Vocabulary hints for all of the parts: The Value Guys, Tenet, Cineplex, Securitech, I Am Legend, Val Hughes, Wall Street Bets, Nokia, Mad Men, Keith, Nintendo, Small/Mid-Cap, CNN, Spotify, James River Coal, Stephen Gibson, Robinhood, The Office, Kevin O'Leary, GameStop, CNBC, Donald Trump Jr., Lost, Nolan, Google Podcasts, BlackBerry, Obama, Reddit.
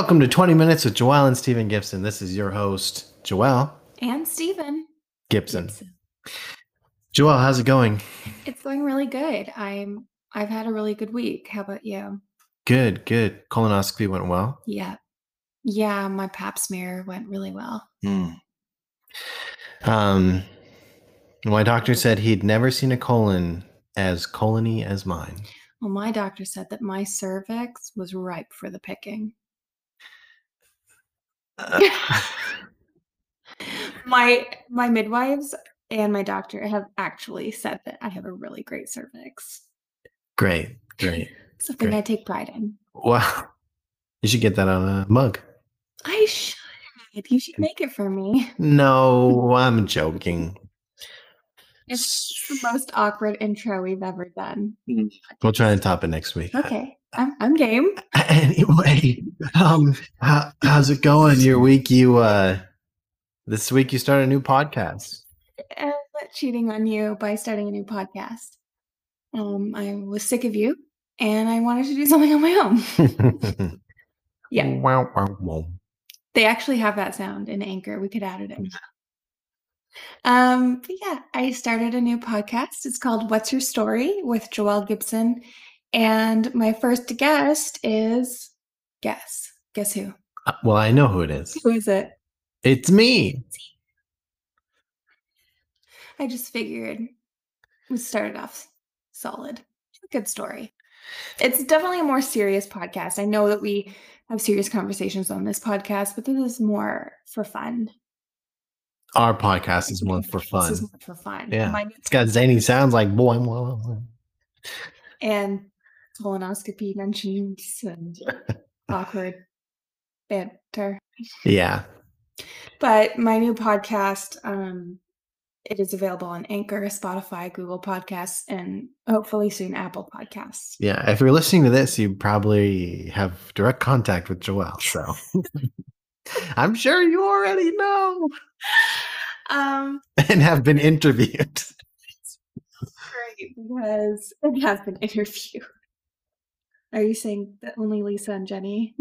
Welcome to 20 Minutes with Joelle and Stephen Gibson. This is your host, Joelle. And Stephen. Gibson. Joelle, how's it going? It's going really good. I've had a really good week. How about you? Good. Colonoscopy went well? Yeah, my pap smear went really well. My doctor said he'd never seen a colon as colony as mine. Well, my doctor said that my cervix was ripe for the picking. My midwives and my doctor have actually said that I have a really great cervix. Great. Something I take pride in. Wow. You should get that on a mug. I should. You should make it for me. No, I'm joking. It's the most awkward intro we've ever done. We'll try and top it next week. Okay. I'm game. Anyway, how's it going? Your week, this week you started a new podcast. I'm not cheating on you by starting a new podcast. I was sick of you and I wanted to do something on my own. Yeah. Wow. They actually have that sound in Anchor. We could add it in. But yeah, I started a new podcast. It's called What's Your Story with Joelle Gibson. And my first guest is Guess who? Well, I know who it is. Who is it? It's me. I just figured we started off solid. Good story. It's definitely a more serious podcast. I know that we have serious conversations on this podcast, but this is more for fun. Our podcast is more for fun. Yeah. It's got zany sounds like boing, boing, boing. And colonoscopy mentions and awkward banter. Yeah. But my new podcast, it is available on Anchor, Spotify, Google Podcasts, and hopefully soon Apple Podcasts. Yeah. If you're listening to this, you probably have direct contact with Joelle. So I'm sure you already know. And have been interviewed. Because it has been interviewed. Are you saying that only Lisa and Jenny?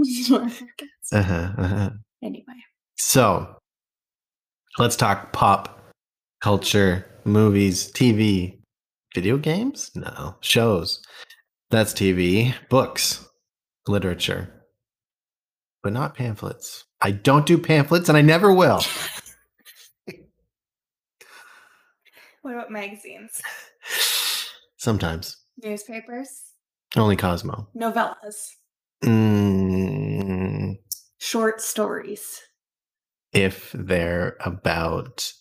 Anyway. So let's talk pop culture, movies, TV, video games? No. Shows. That's TV. Books. Literature. But not pamphlets. I don't do pamphlets and I never will. What about magazines? Sometimes. Newspapers? Only Cosmo. Novellas. Short stories. If they're about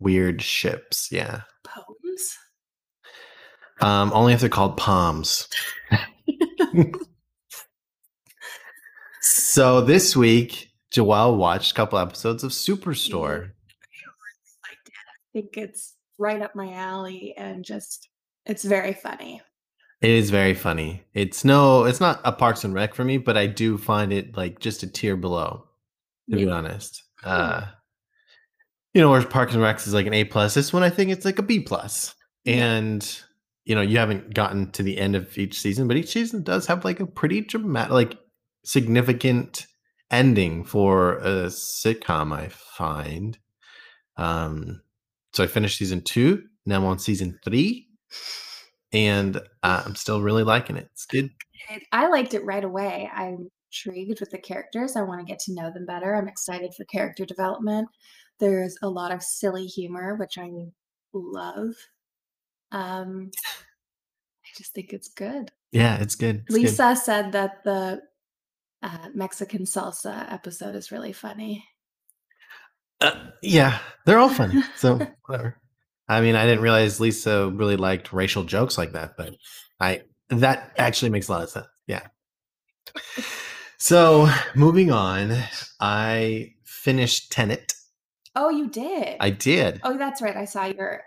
weird ships, yeah. Poems? Only if they're called palms. So this week, Joelle watched a couple episodes of Superstore. I did. I think it's right up my alley and just... It's very funny. It is very funny. It's not a Parks and Rec for me, but I do find it like just a tier below, to be honest. Whereas Parks and Rec is like an A+, this one I think it's like a B+. And you haven't gotten to the end of each season, but each season does have like a pretty dramatic, like significant ending for a sitcom, I find. So I finished season 2. Now I'm on season 3. And I'm still really liking it. It's good. I liked it right away. I'm intrigued with the characters. I want to get to know them better. I'm excited for character development. There's a lot of silly humor, which I love. I just think it's good. Yeah, it's good. Lisa said that the Mexican salsa episode is really funny. Yeah, they're all funny. So whatever. I mean, I didn't realize Lisa really liked racial jokes like that, but that actually makes a lot of sense. Yeah. So moving on, I finished Tenet. Oh, you did? I did. Oh, that's right. I saw your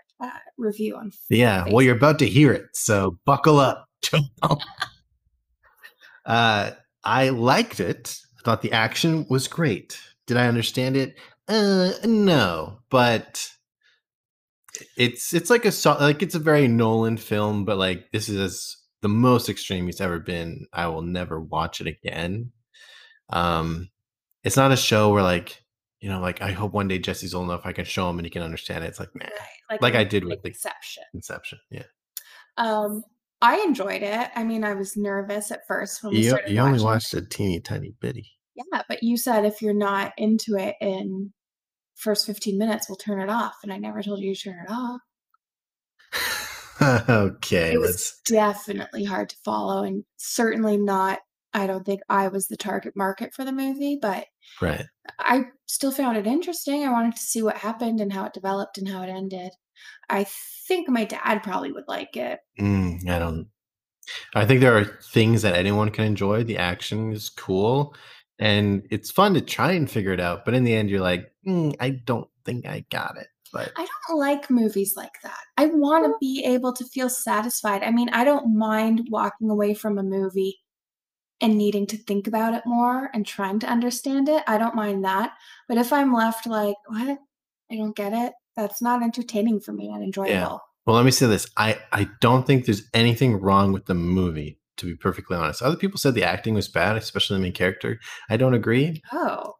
review on Facebook. Yeah. Well, you're about to hear it, so buckle up. I liked it. I thought the action was great. Did I understand it? No, but... It's like it's a very Nolan film, but like this is the most extreme he's ever been. I will never watch it again. It's not a show where like, you know, like I hope one day Jesse's old enough I can show him and he can understand it. It's like, nah. Like I did with like Inception. Yeah. I enjoyed it. I mean, I was nervous at first when we started. You only watched a teeny tiny bitty. Yeah, but you said if you're not into it in first 15 minutes, we'll turn it off, and I never told you to turn it off. Okay. It was definitely hard to follow, and certainly not, I don't think I was the target market for the movie, but right. I still found it interesting. I wanted to see what happened and how it developed and how it ended. I think my dad probably would like it. I think there are things that anyone can enjoy. The action is cool and it's fun to try and figure it out, but in the end you're like, I don't think I got it. But I don't like movies like that. I want to be able to feel satisfied. I mean, I don't mind walking away from a movie and needing to think about it more and trying to understand it. I don't mind that. But if I'm left like, what? I don't get it. That's not entertaining for me and enjoyable. Yeah. Well, let me say this. I don't think there's anything wrong with the movie, to be perfectly honest. Other people said the acting was bad, especially the main character. I don't agree. Oh.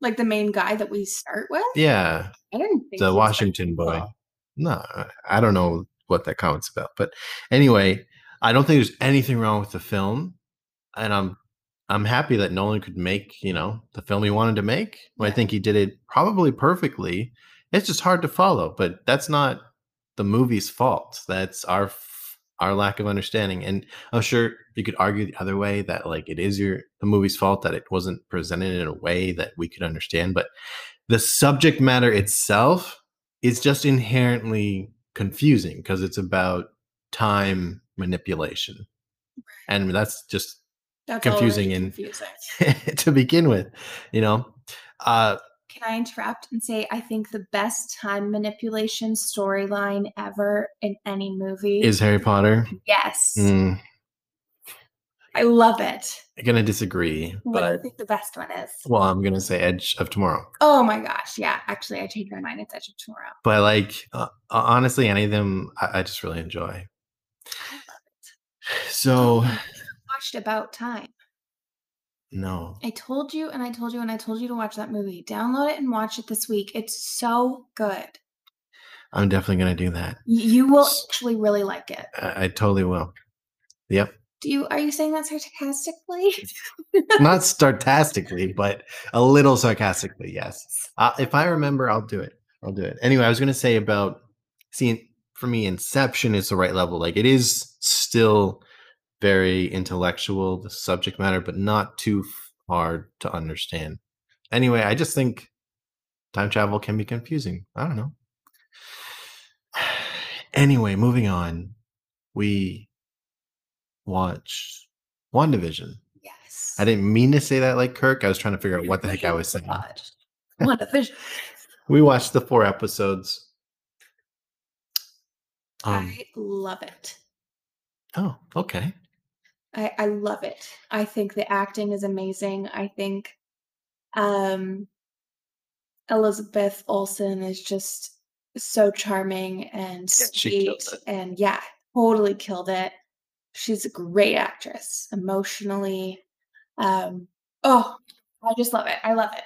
Like the main guy that we start with? Yeah. I didn't think the Washington boy. Well. No, I don't know what that comment's about. But anyway, I don't think there's anything wrong with the film. And I'm happy that Nolan could make, you know, the film he wanted to make. Yeah. I think he did it probably perfectly. It's just hard to follow, but that's not the movie's fault. That's our lack of understanding. And I'm sure you could argue the other way that like it is the movie's fault that it wasn't presented in a way that we could understand. But the subject matter itself is just inherently confusing because it's about time manipulation. Right. And that's just confusing. To begin with, you know. Can I interrupt and say I think the best time manipulation storyline ever in any movie is Harry Potter? Yes. Mm. I love it. I'm going to disagree. What do you think the best one is? Well, I'm going to say Edge of Tomorrow. Oh, my gosh. Yeah. Actually, I changed my mind. It's Edge of Tomorrow. But, like, honestly, any of them I just really enjoy. I love it. So. I watched About Time. No. I told you to watch that movie. Download it and watch it this week. It's so good. I'm definitely going to do that. You will actually really like it. I totally will. Yep. Are you saying that sarcastically? Not sarcastically, but a little sarcastically, yes. If I remember, I'll do it. Anyway, I was going to say for me, Inception is the right level. Like, it is still very intellectual, the subject matter, but not too hard to understand. Anyway, I just think time travel can be confusing. I don't know. Anyway, moving on. We watched WandaVision. Yes. I didn't mean to say that like Kirk. I was trying to figure out what the heck I was saying. WandaVision. We watched the 4 episodes. I love it. Oh, okay. I love it. I think the acting is amazing. I think Elizabeth Olsen is just so charming and sweet. And yeah, totally killed it. She's a great actress, emotionally. I just love it. I love it.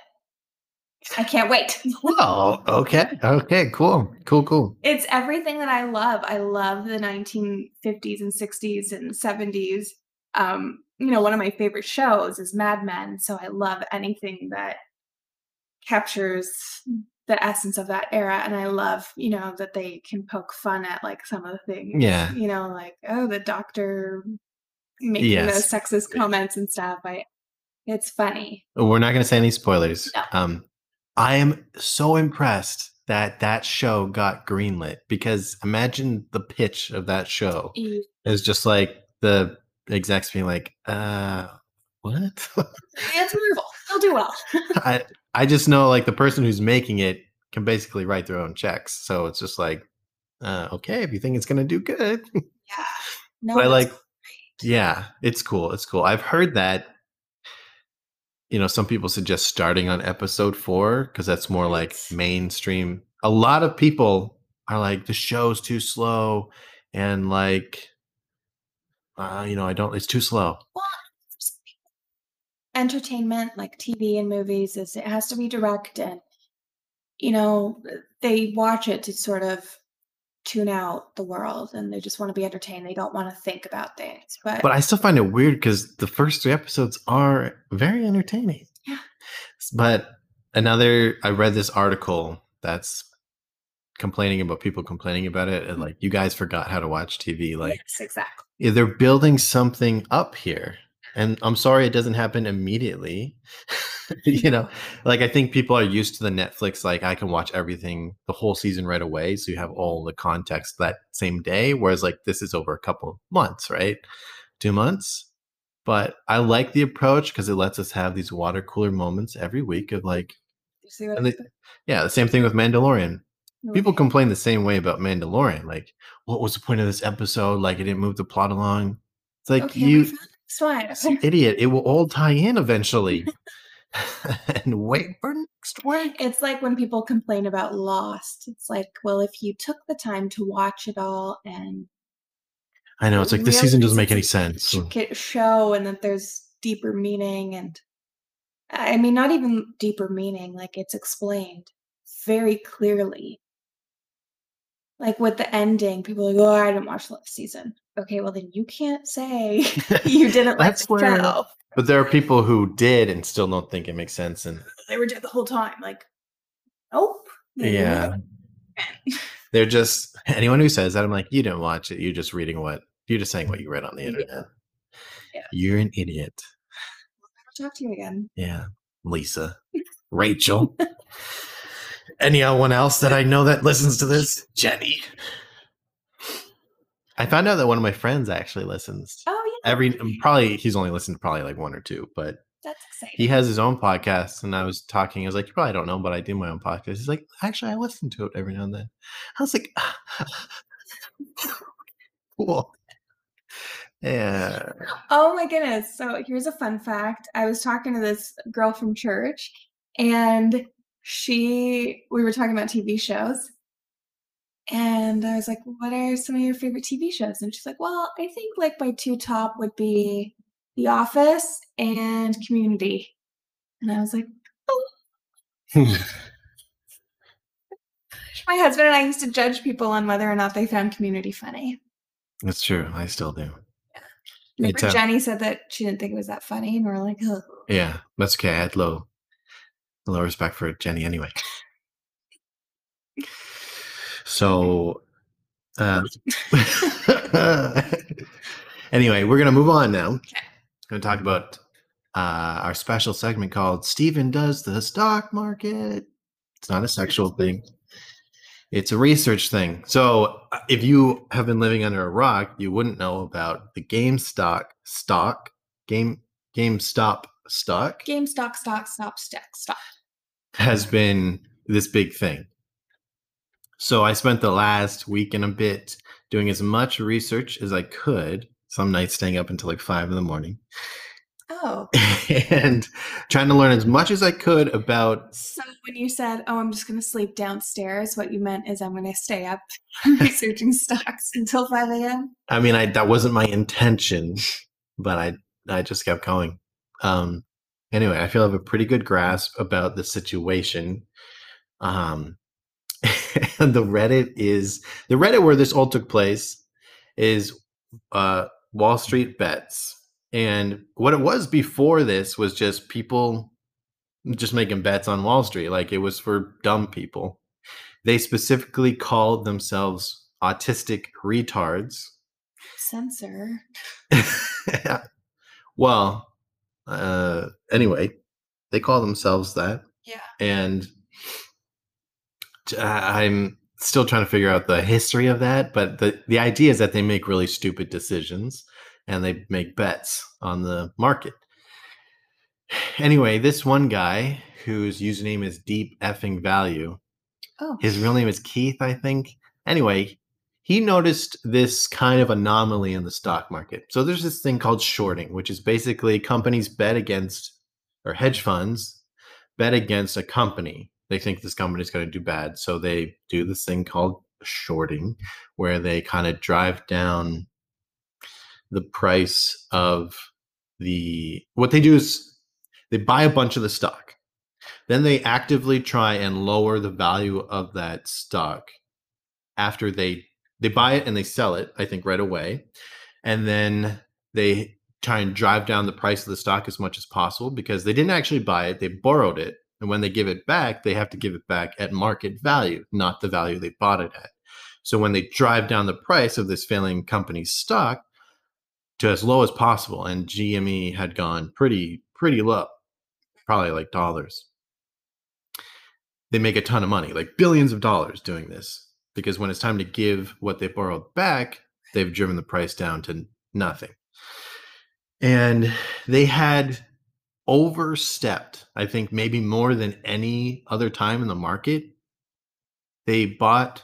I can't wait. Oh, okay. Okay, cool. Cool. It's everything that I love. I love the 1950s and 60s and 70s. You know, one of my favorite shows is Mad Men, so I love anything that captures the essence of that era, and I love, you know, that they can poke fun at like some of the things. Yeah. You know, like, oh, the doctor making those sexist comments and stuff. It's funny. We're not going to say any spoilers. No. I am so impressed that show got greenlit, because imagine the pitch of that show. It's just like the execs being like, what? It's Marvel. They'll do well. I just know like the person who's making it can basically write their own checks. So it's just like, okay, if you think it's going to do good. Yeah. No, but I like, great. Yeah, it's cool. It's cool. I've heard that. You know, some people suggest starting on episode 4 because that's more like mainstream. A lot of people are like, the show's too slow, and like, it's too slow. Well, entertainment, like TV and movies, is it has to be direct, and they watch it to sort of tune out the world, and they just want to be entertained. They don't want to think about things. But I still find it weird because the first three episodes are very entertaining. Yeah. But I read this article that's complaining about people complaining about it, and like, you guys forgot how to watch TV. Like, yes, exactly. They're building something up here. And I'm sorry, it doesn't happen immediately. Like, I think people are used to the Netflix, like, I can watch everything, the whole season right away. So you have all the context that same day. Whereas like, this is over a couple months, right? 2 months. But I like the approach because it lets us have these water cooler moments every week of like, the same thing with Mandalorian. People complain the same way about Mandalorian. Like, what was the point of this episode? Like, it didn't move the plot along. It's like, idiot, it will all tie in eventually. And wait for next week. It's like when people complain about Lost. It's like, well, if you took the time to watch it all, and I know it's like this season doesn't make any sense. Show, and that there's deeper meaning, and I mean, not even deeper meaning. Like, it's explained very clearly. Like with the ending, people are like, "Oh, I didn't watch the last season." Okay, well then you can't say you didn't. That's like the show. But there are people who did and still don't think it makes sense, and they were dead the whole time. Like, nope. Yeah. They're just, anyone who says that, I'm like, you didn't watch it. You're just reading you're just saying what you read on the internet. Yeah. You're an idiot. I'll never talk to you again. Yeah, Lisa, Rachel. Anyone else that I know that listens to this? Jenny. I found out that one of my friends actually listens. Oh, yeah. He's only listened to probably like one or two, but that's exciting. He has his own podcast, and I was like, you probably don't know, but I do my own podcast. He's like, actually, I listen to it every now and then. I was like, cool. Yeah. Oh my goodness. So here's a fun fact. I was talking to this girl from church, and we were talking about TV shows, and I was like, what are some of your favorite TV shows? And she's like, well, I think like my two top would be The Office and Community. And I was like, oh. My husband and I used to judge people on whether or not they found Community funny. That's true. I still do. Yeah. Remember Jenny said that she didn't think it was that funny, and we're like, oh. Yeah, that's okay. I had low respect for Jenny anyway. So, anyway, we're going to move on now. Okay. Going to talk about our special segment called Stephen Does the Stock Market. It's not a sexual thing. It's a research thing. So if you have been living under a rock, you wouldn't know about the GameStop stock has been this big thing. So I spent the last week and a bit doing as much research as I could. Some nights staying up until like 5 a.m. Oh. And trying to learn as much as I could about. So when you said, oh, I'm just going to sleep downstairs, what you meant is I'm going to stay up researching stocks until 5 a.m.? I mean, that wasn't my intention, but I just kept going. Anyway, I feel I have a pretty good grasp about the situation. And the Reddit where this all took place is Wall Street Bets. And what it was before this was just people just making bets on Wall Street. Like, it was for dumb people. They specifically called themselves autistic retards. Censor. Well, anyway, they call themselves that. Yeah. And I'm still trying to figure out the history of that. But the idea is that they make really stupid decisions, and they make bets on the market. Anyway, this one guy whose username is Deep Effing Value. Oh. His real name is Keith, I think. Anyway, he noticed this kind of anomaly in the stock market. So there's this thing called shorting, which is basically companies bet against, or hedge funds bet against a company. They think this company is going to do bad. So they do this thing called shorting, where they kind of drive down the price of what they do is They buy a bunch of the stock. Then they actively try and lower the value of that stock after they buy it and they sell it, I think, right away. And then they try and drive down the price of the stock as much as possible because they didn't actually buy it. They borrowed it. And when they give it back, they have to give it back at market value, not the value they bought it at. So when they drive down the price of this failing company's stock to as low as possible, and GME had gone pretty low, probably like dollars, they make a ton of money, like billions of dollars doing this, because when it's time to give what they borrowed back, they've driven the price down to nothing. And they had overstepped, I think, maybe more than any other time in the market. They bought,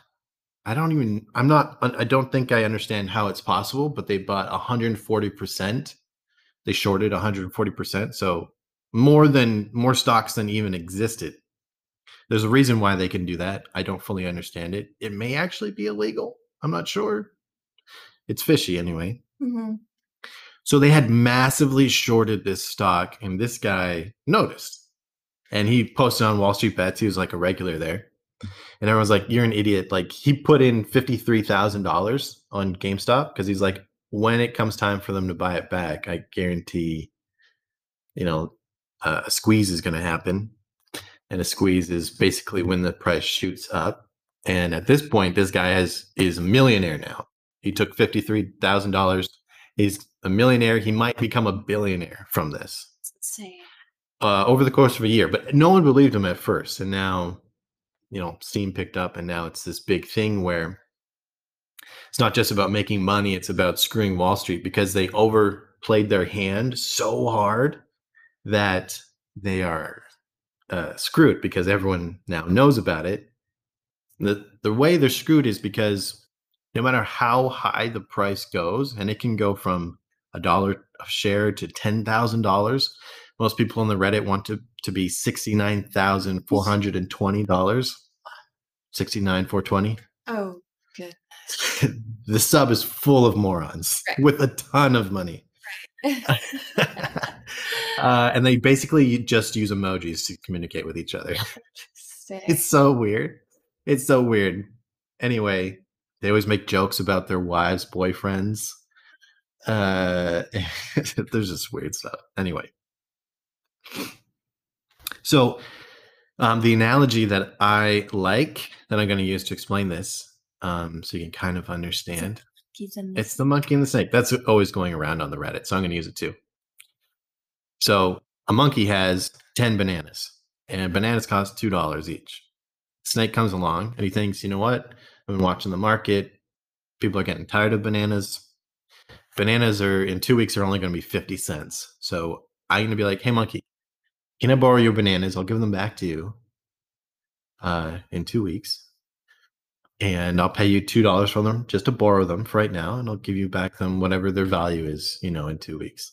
I don't think I understand how it's possible, but they bought 140%. They shorted 140%. So more stocks than even existed. There's a reason why they can do that. I don't fully understand it. It may actually be illegal. I'm not sure. It's fishy anyway. Mm-hmm. So they had massively shorted this stock, and this guy noticed. And he posted on Wall Street Bets. He was like a regular there. And everyone's like, you're an idiot. Like, he put in $53,000 on GameStop because he's like, when it comes time for them to buy it back, I guarantee, a squeeze is going to happen. And a squeeze is basically when the price shoots up. And at this point, this guy is a millionaire now. He took $53,000. He's a millionaire. He might become a billionaire from this. It's insane. Over the course of a year. But no one believed him at first. And now, steam picked up. And now it's this big thing where it's not just about making money. It's about screwing Wall Street, because they overplayed their hand so hard that they are screwed, because everyone now knows about it. The way they're screwed is because no matter how high the price goes, and it can go from $1 a share to $10,000. Most people on the Reddit want to be $69,420. 69,420. Oh, good. The sub is full of morons, right, with a ton of money. Right. And they basically just use emojis to communicate with each other. It's so weird. It's so weird. Anyway, they always make jokes about their wives, boyfriends. There's just weird stuff. Anyway. So the analogy that I like, that I'm going to use to explain this, so you can kind of understand. It's the monkey and the snake. That's always going around on the Reddit. So I'm going to use it too. So a monkey has 10 bananas, and bananas cost $2 each. Snake comes along and he thinks, you know what? I've been watching the market. People are getting tired of bananas. Bananas are in 2 weeks are only going to be 50 cents. So I'm going to be like, hey, monkey, can I borrow your bananas? I'll give them back to you in 2 weeks. And I'll pay you $2 for them just to borrow them for right now. And I'll give you back them whatever their value is, in 2 weeks.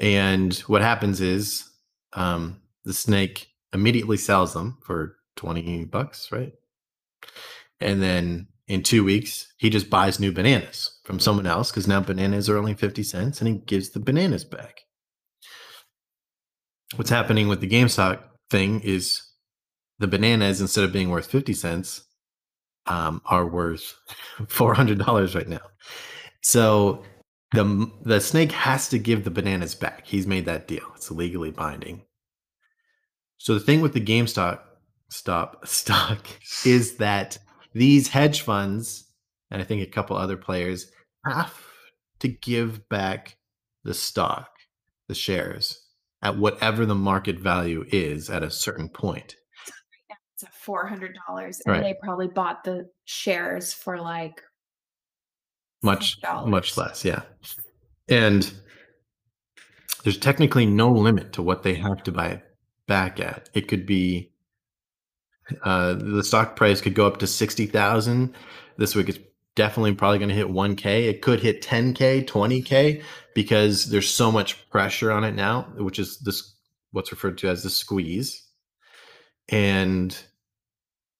And what happens is the snake immediately sells them for $20, right? And then in 2 weeks, he just buys new bananas from someone else, because now bananas are only 50 cents, and he gives the bananas back. What's happening with the GameStop thing is the bananas, instead of being worth 50 cents, are worth $400 right now. So the snake has to give the bananas back. He's made that deal. It's legally binding. So the thing with the GameStop stock is that these hedge funds, and I think a couple other players, have to give back the stock, the shares, at whatever the market value is at a certain point. It's at $400, and right, they probably bought the shares for like much less, yeah. And there's technically no limit to what they have to buy it back at. It could be the stock price could go up to 60,000. This week it's definitely probably going to hit 1K. It could hit 10K, 20K, because there's so much pressure on it now, which is this what's referred to as the squeeze. And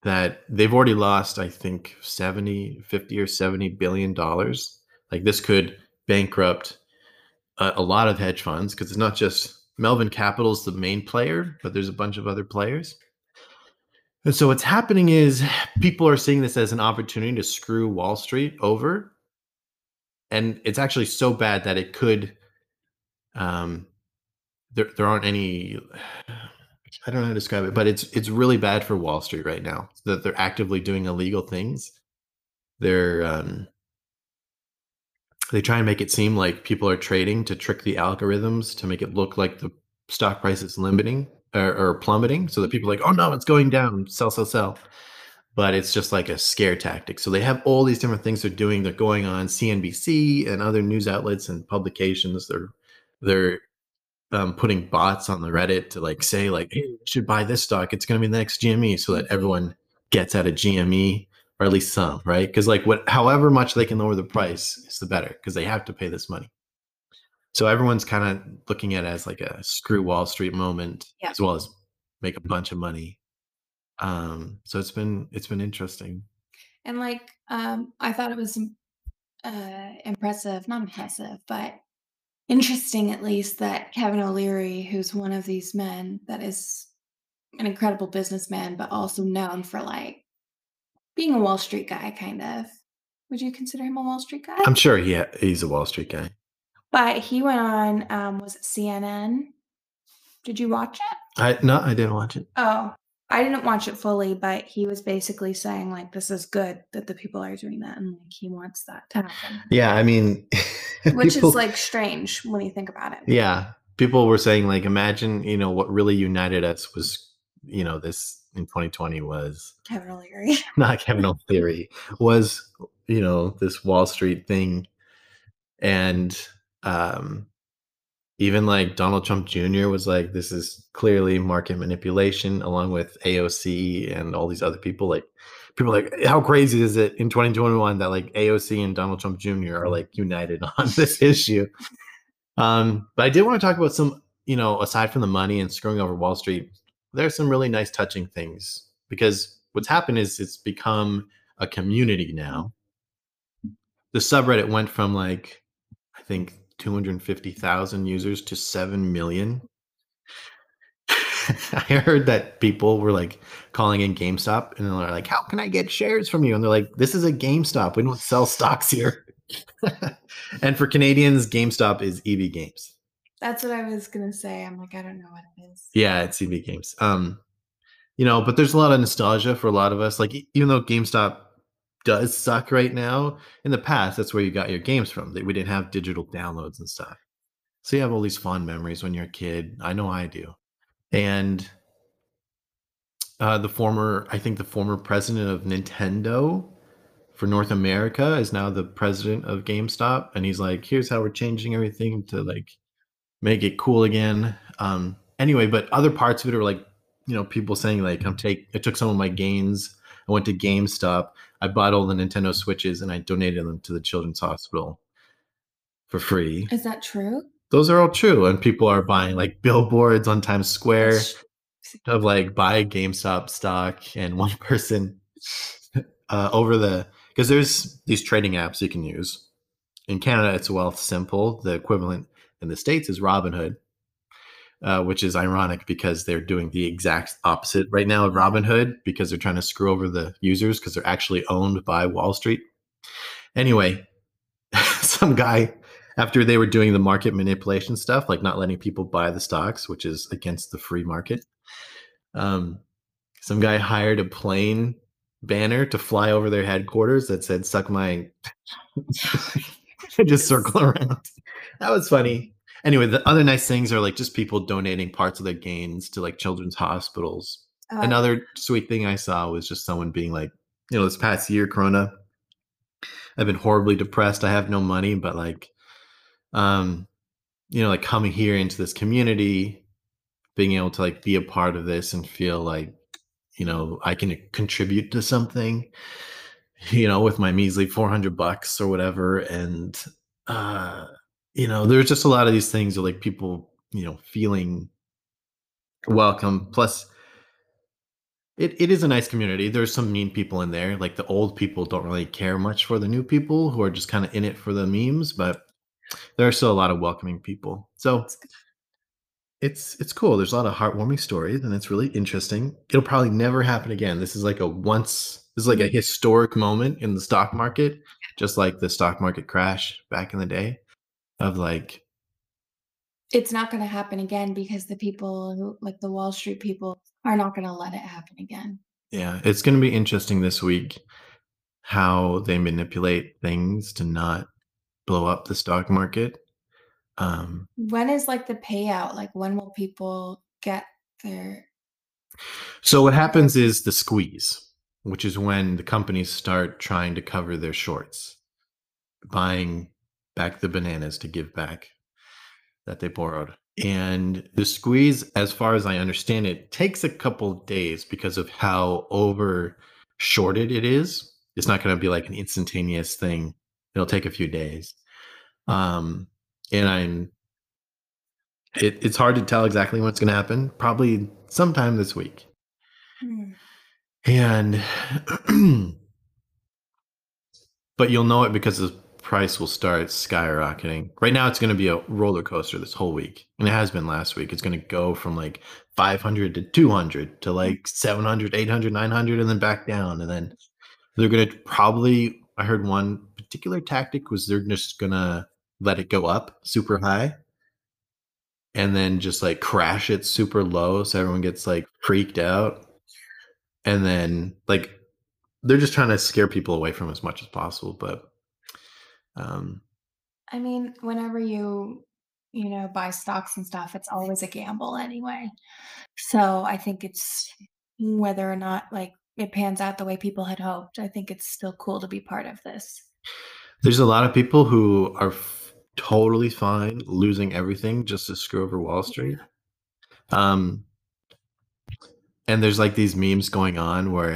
that they've already lost, I think, 50 or 70 billion dollars. Like, this could bankrupt a lot of hedge funds, because it's not just Melvin Capital's the main player, but there's a bunch of other players. And so what's happening is people are seeing this as an opportunity to screw Wall Street over. And it's actually so bad that it could, there aren't any, I don't know how to describe it, but it's really bad for Wall Street right now that they're actively doing illegal things. They're, they try and make it seem like people are trading to trick the algorithms to make it look like the stock price is limiting or plummeting, so that people are like, oh no, it's going down, sell, sell, sell. But it's just like a scare tactic. So they have all these different things they're doing. They're going on CNBC and other news outlets and publications. They're putting bots on the Reddit to like say like, hey, you should buy this stock. It's going to be the next GME, so that everyone gets out of GME. Or at least some, right? Because like however much they can lower the price is the better, because they have to pay this money. So everyone's kind of looking at it as like a screw Wall Street moment, yeah, as well as make a bunch of money. So it's been interesting. And like I thought it was not impressive, but interesting at least that Kevin O'Leary, who's one of these men that is an incredible businessman, but also known for like being a Wall Street guy, kind of. Would you consider him a Wall Street guy? I'm sure he's a Wall Street guy. But he went on, was it CNN? Did you watch it? No, I didn't watch it. Oh, I didn't watch it fully, but he was basically saying, like, this is good that the people are doing that, and like he wants that to happen. Yeah, I mean. Which people, is, like, strange when you think about it. Yeah. People were saying, like, imagine, you know, what really united us was, you know, this in 2020 was Kevin O'Leary. Not Kevin O'Leary, was, you know, this Wall Street thing. And even like Donald Trump Jr. was like, this is clearly market manipulation, along with AOC and all these other people. Like people are like, how crazy is it in 2021 that like AOC and Donald Trump Jr. are like united on this issue? But I did want to talk about some, you know, aside from the money and screwing over Wall Street, there's some really nice touching things, because what's happened is it's become a community now. The subreddit went from like, I think 250,000 users to 7 million. I heard that people were like calling in GameStop and they're like, how can I get shares from you? And they're like, this is a GameStop. We don't sell stocks here. And for Canadians, GameStop is EB Games. That's what I was going to say. I'm like, I don't know what it is. Yeah, it's EB Games. You know, but there's a lot of nostalgia for a lot of us. Like, even though GameStop does suck right now, in the past, that's where you got your games from. We didn't have digital downloads and stuff. So you have all these fond memories when you're a kid. I know I do. And the former president of Nintendo for North America is now the president of GameStop. And he's like, here's how we're changing everything to like make it cool again. Anyway, but other parts of it are like, you know, people saying like, I took some of my gains. I went to GameStop. I bought all the Nintendo Switches and I donated them to the Children's Hospital for free. Is that true? Those are all true. And people are buying like billboards on Times Square of like, buy GameStop stock. And one person because there's these trading apps you can use. In Canada, it's Wealthsimple. The equivalent in the States is Robinhood, which is ironic because they're doing the exact opposite right now of Robinhood, because they're trying to screw over the users because they're actually owned by Wall Street. Anyway, some guy, after they were doing the market manipulation stuff, like not letting people buy the stocks, which is against the free market, some guy hired a plane banner to fly over their headquarters that said, suck my... just circle around. That was funny. Anyway, the other nice things are like just people donating parts of their gains to like children's hospitals. Another sweet thing I saw was just someone being like, you know, this past year, Corona, I've been horribly depressed. I have no money, but like, you know, like coming here into this community, being able to like be a part of this and feel like, you know, I can contribute to something, you know, with my measly $400 or whatever. And, you know, there's just a lot of these things of like people, you know, feeling welcome. Plus, it is a nice community. There's some mean people in there. Like the old people don't really care much for the new people who are just kind of in it for the memes, but there are still a lot of welcoming people. So it's cool. There's a lot of heartwarming stories, and it's really interesting. It'll probably never happen again. This is like a historic moment in the stock market, just like the stock market crash back in the day of like. It's not going to happen again because the people like the Wall Street people are not going to let it happen again. Yeah. It's going to be interesting this week how they manipulate things to not blow up the stock market. When is like the payout? Like when will people get their. So what happens is the squeeze, which is when the companies start trying to cover their shorts, buying back the bananas to give back that they borrowed. And the squeeze, as far as I understand it, takes a couple days because of how over shorted it is. It's not going to be like an instantaneous thing. It'll take a few days. It's hard to tell exactly what's going to happen. Probably sometime this week. Mm. But you'll know it because the price will start skyrocketing. Right now, it's going to be a roller coaster this whole week, and it has been last week. It's going to go from like 500 to 200 to like 700, 800, 900, and then back down. And then they're going to probably. I heard one particular tactic was they're just going to let it go up super high, and then just like crash it super low, so everyone gets like freaked out. And then, like, they're just trying to scare people away from as much as possible. But, I mean, whenever you buy stocks and stuff, it's always a gamble anyway. So I think it's whether or not like it pans out the way people had hoped. I think it's still cool to be part of this. There's a lot of people who are totally fine losing everything just to screw over Wall Street. And there's like these memes going on where,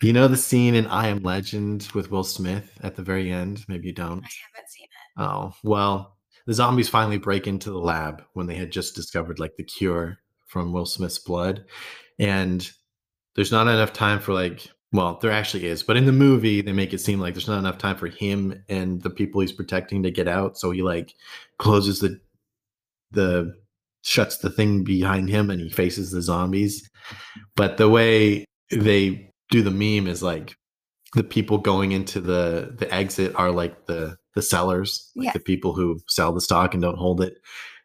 the scene in I Am Legend with Will Smith at the very end? Maybe you don't. I haven't seen it. Oh, well, the zombies finally break into the lab when they had just discovered like the cure from Will Smith's blood. And there's not enough time for like, well, there actually is. But in the movie, they make it seem like there's not enough time for him and the people he's protecting to get out. So he like closes the shuts the thing behind him and he faces the zombies. But the way they do the meme is like the people going into the exit are like the sellers, like the people who sell the stock and don't hold it.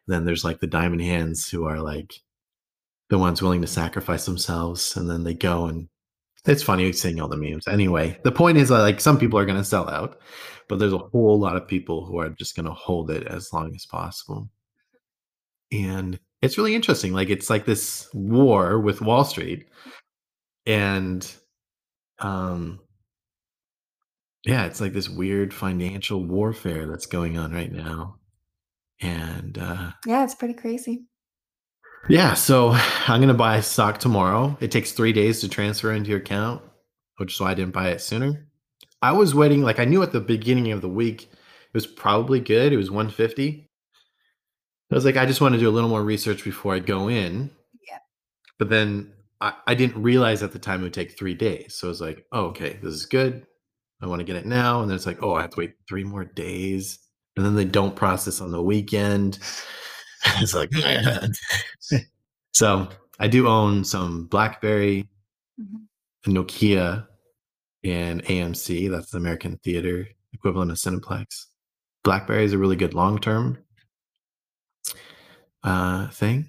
Then there's like the diamond hands who are like the ones willing to sacrifice themselves. And then they go, and it's funny seeing all the memes. Anyway, the point is like some people are going to sell out, but there's a whole lot of people who are just going to hold it as long as possible. And it's really interesting. Like, it's like this war with Wall Street. And it's like this weird financial warfare that's going on right now. And it's pretty crazy. Yeah. So I'm going to buy a stock tomorrow. It takes 3 days to transfer into your account, which is why I didn't buy it sooner. I was waiting. Like, I knew at the beginning of the week, it was probably good. It was 150. I was like, I just want to do a little more research before I go in. Yeah. But then I didn't realize at the time it would take 3 days. So I was like, oh, okay, this is good. I want to get it now. And then it's like, oh, I have to wait 3 more days. And then they don't process on the weekend. It's like, So I do own some BlackBerry, Nokia, and AMC. That's the American theater equivalent of Cineplex. BlackBerry is a really good long-term thing.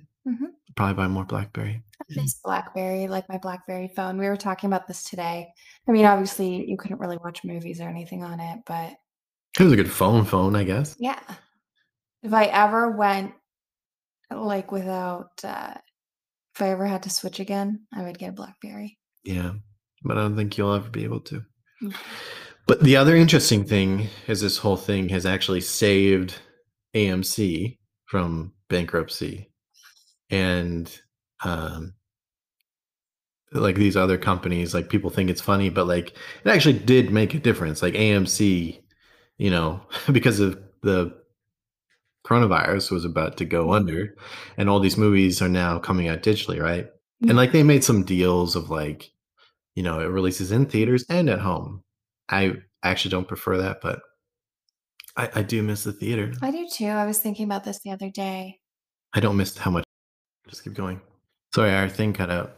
Probably buy more BlackBerry. I miss BlackBerry, like my BlackBerry phone. We were talking about this today. I mean, obviously you couldn't really watch movies or anything on it, but it was a good phone, I guess. Yeah. If I ever went like without if I ever had to switch again, I would get a BlackBerry. Yeah. But I don't think you'll ever be able to. But the other interesting thing is this whole thing has actually saved AMC from bankruptcy, and like these other companies, like people think it's funny, but like it actually did make a difference. Like AMC, because of the coronavirus was about to go under, and all these movies are now coming out digitally, right? And like they made some deals of like, it releases in theaters and at home. I actually don't prefer that, but I do miss the theater. I do too. I was thinking about this the other day. I don't miss how much. Just keep going. Sorry, our thing cut out.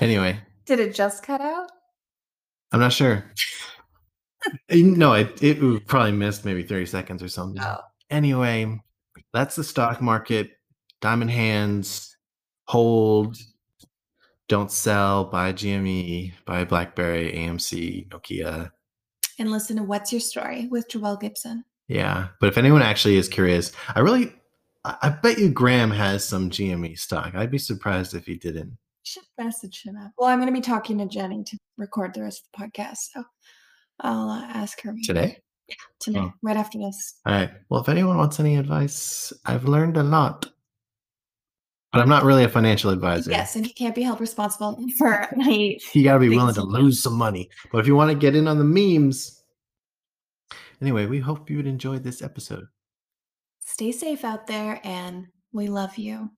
Anyway. Did it just cut out? I'm not sure. No, it probably missed maybe 30 seconds or something. Oh. Anyway, that's the stock market. Diamond hands, hold, don't sell, buy GME, buy BlackBerry, AMC, Nokia. And listen to What's Your Story with Joelle Gibson. Yeah. But if anyone actually is curious, I bet you Graham has some GME stock. I'd be surprised if he didn't. Should message him up. Well, I'm going to be talking to Jenny to record the rest of the podcast. So I'll ask her. Today? Yeah, today. Oh. Right after this. All right. Well, if anyone wants any advice, I've learned a lot. But I'm not really a financial advisor. Yes, and you can't be held responsible for any. You got to be willing to lose some money. But if you want to get in on the memes. Anyway, we hope you would enjoy this episode. Stay safe out there, and we love you.